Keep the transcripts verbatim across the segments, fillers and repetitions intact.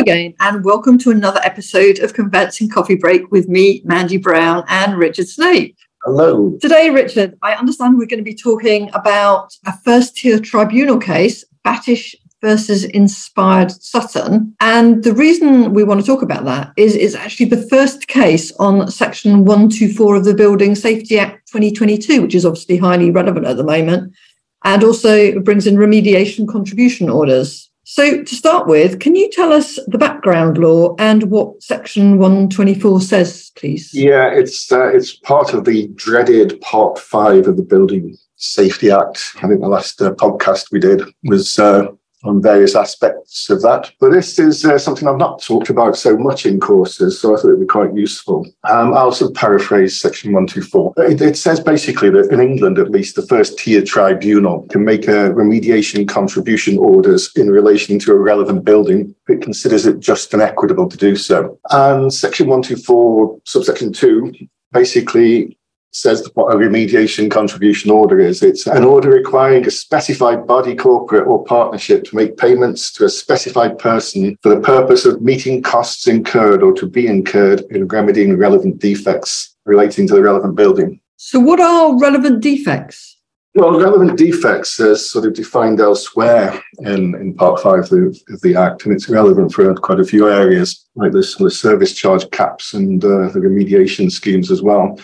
Hello again, and welcome to another episode of Conveyancing Coffee Break with me, Mandy Brown, and Richard Snape. Hello. Today, Richard, I understand we're going to be talking about a first-tier tribunal case, Batish versus Inspired Sutton. And the reason we want to talk about that is it's actually the first case on Section one two four of the Building Safety Act twenty twenty-two, which is obviously highly relevant at the moment, and also brings in remediation contribution orders. So to start with, can you tell us the background law and what Section one twenty-four says, please? Yeah, it's uh, it's part of the dreaded Part five of the Building Safety Act. I think the last uh, podcast we did was uh, on various aspects of that. But this is uh, something I've not talked about so much in courses, so I thought it would be quite useful. Um, I'll sort of paraphrase Section one twenty-four. It, it says basically that in England, at least, the first-tier tribunal can make a remediation contribution orders in relation to a relevant building if it considers it just and equitable to do so. And Section one twenty-four, subsection two, basically says what a remediation contribution order is. It's an order requiring a specified body, corporate or partnership to make payments to a specified person for the purpose of meeting costs incurred or to be incurred in remedying relevant defects relating to the relevant building. So what are relevant defects? Well, relevant defects are sort of defined elsewhere in, in Part five of the, of the Act, and it's relevant for quite a few areas, like the sort of service charge caps and uh, the remediation schemes as well.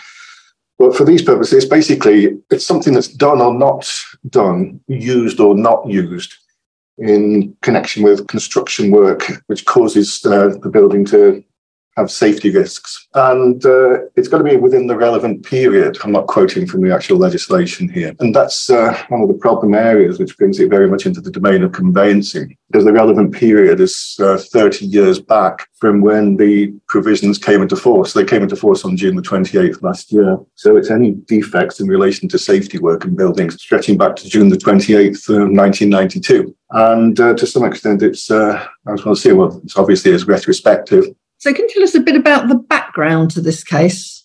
But for these purposes, basically, it's something that's done or not done, used or not used in connection with construction work, which causes uh, the building to have safety risks. And uh, it's got to be within the relevant period. I'm not quoting from the actual legislation here. And that's uh, one of the problem areas, which brings it very much into the domain of conveyancing, because the relevant period is uh, thirty years back from when the provisions came into force. They came into force on June the twenty-eighth last year. So it's any defects in relation to safety work in buildings stretching back to June the twenty-eighth, uh, nineteen ninety-two. And uh, to some extent, it's, uh, I was going to say, well, it's obviously is retrospective. So can you tell us a bit about the background to this case?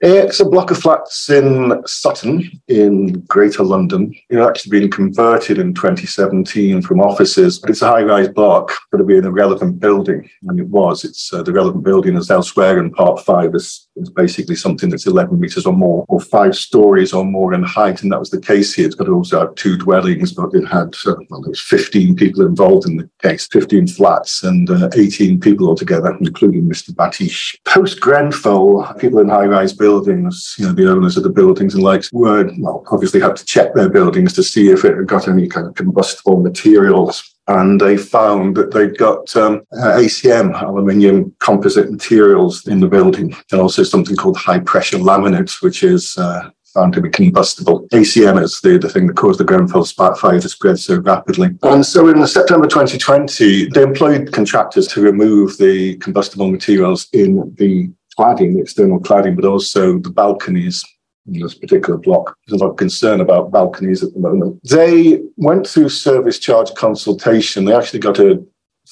It's a block of flats in Sutton in Greater London. It had actually been converted in twenty seventeen from offices. But it's a high-rise block, but it'll be in a relevant building. And it was. It's uh, the relevant building is elsewhere in Part five. It's, it's basically something that's eleven metres or more, or five stories or more in height. And that was the case here. It's got to also have two dwellings, but it had uh, well, there was fifteen people involved in the case, fifteen flats and uh, eighteen people altogether, including Mister Batish. Post-Grenfell, people in high-rise buildings, Buildings, you know, the owners of the buildings and likes were, well, obviously had to check their buildings to see if it had got any kind of combustible materials. And they found that they'd got um, A C M, aluminium composite materials in the building, and also something called high pressure laminate, which is uh, found to be combustible. A C M is the, the thing that caused the Grenfell fire to spread so rapidly. And so in September twenty twenty, they employed contractors to remove the combustible materials in the cladding, external cladding, but also the balconies in this particular block. There's a lot of concern about balconies at the moment. They went through service charge consultation. They actually got a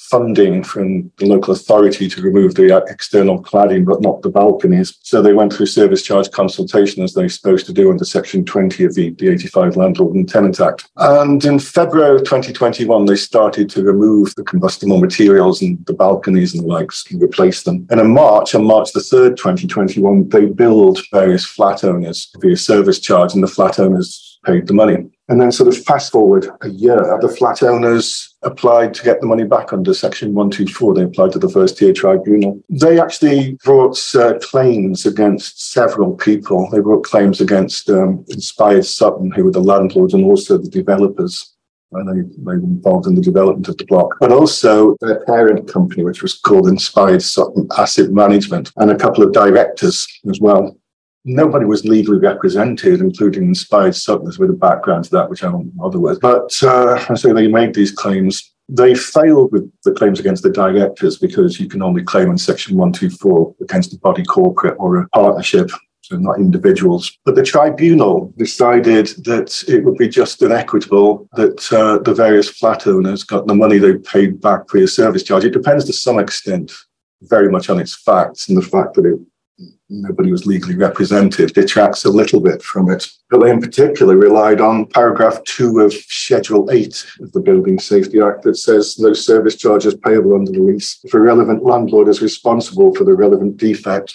funding from the local authority to remove the external cladding, but not the balconies. So they went through service charge consultation, as they're supposed to do under Section twenty of the, the eighty-five Landlord and Tenant Act. And in February twenty twenty-one, they started to remove the combustible materials and the balconies and the likes and replace them. And in March, on March the third, twenty twenty-one, they billed various flat owners via service charge, and the flat owners paid the money. And then sort of fast forward a year, the flat owners applied to get the money back under Section one twenty-four. They applied to the first tier tribunal. They actually brought uh, claims against several people. They brought claims against um, Inspired Sutton, who were the landlords and also the developers. And they, they were involved in the development of the block, but also their parent company, which was called Inspired Sutton Asset Management, and a couple of directors as well. Nobody was legally represented, including Inspired Sutton, with a background to that, which I don't bother with. But uh, so they made these claims. They failed with the claims against the directors because you can only claim in Section one twenty-four against a body corporate or a partnership, so not individuals. But the tribunal decided that it would be just and equitable that uh, the various flat owners got the money they paid back for your service charge. It depends to some extent very much on its facts and the fact that it nobody was legally represented, detracts a little bit from it. But they in particular relied on paragraph two of Schedule eight of the Building Safety Act that says no service charge is payable under the lease if a relevant landlord is responsible for the relevant defect.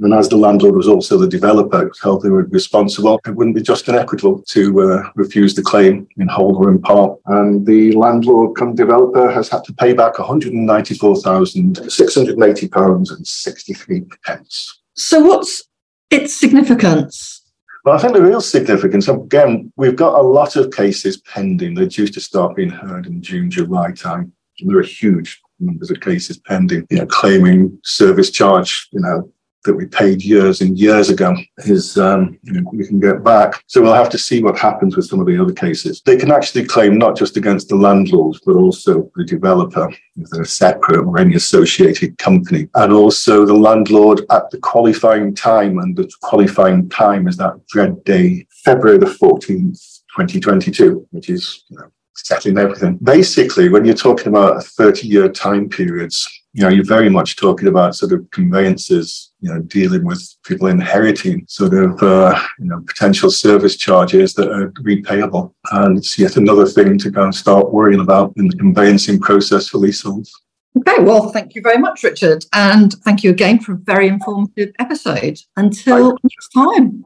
And as the landlord was also the developer, so they were responsible, it wouldn't be just and equitable to uh, refuse the claim in whole or in part. And the landlord cum developer has had to pay back one hundred ninety-four thousand six hundred eighty pounds and sixty-three pence. So what's its significance? Well, I think the real significance, again, we've got a lot of cases pending. They're due to start being heard in June, July time. And there are huge numbers of cases pending, you know, claiming service charge, you know, that we paid years and years ago is um, you know, we can get back. So we'll have to see what happens with some of the other cases. They can actually claim not just against the landlord, but also the developer, if they're separate or any associated company. And also the landlord at the qualifying time, and the qualifying time is that dread day, February the fourteenth, twenty twenty-two, which is, you know, settling everything. Basically, when you're talking about thirty-year time periods, you know, you're very much talking about sort of conveyances, you know, dealing with people inheriting sort of, uh, you know, potential service charges that are repayable. And it's yet another thing to go and start worrying about in the conveyancing process for leaseholds. Okay, well, thank you very much, Richard. And thank you again for a very informative episode. Until next time.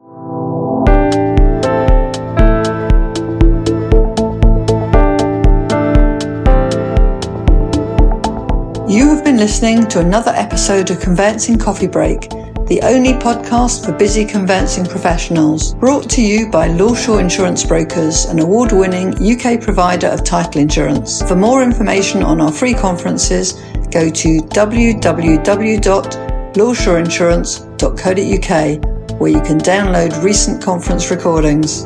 You have been listening to another episode of Conveyancing Coffee Break, the only podcast for busy conveyancing professionals, brought to you by LawSure Insurance Brokers, an award-winning U K provider of title insurance. For more information on our free conferences, go to w w w dot law sure insurance dot co dot u k, where you can download recent conference recordings.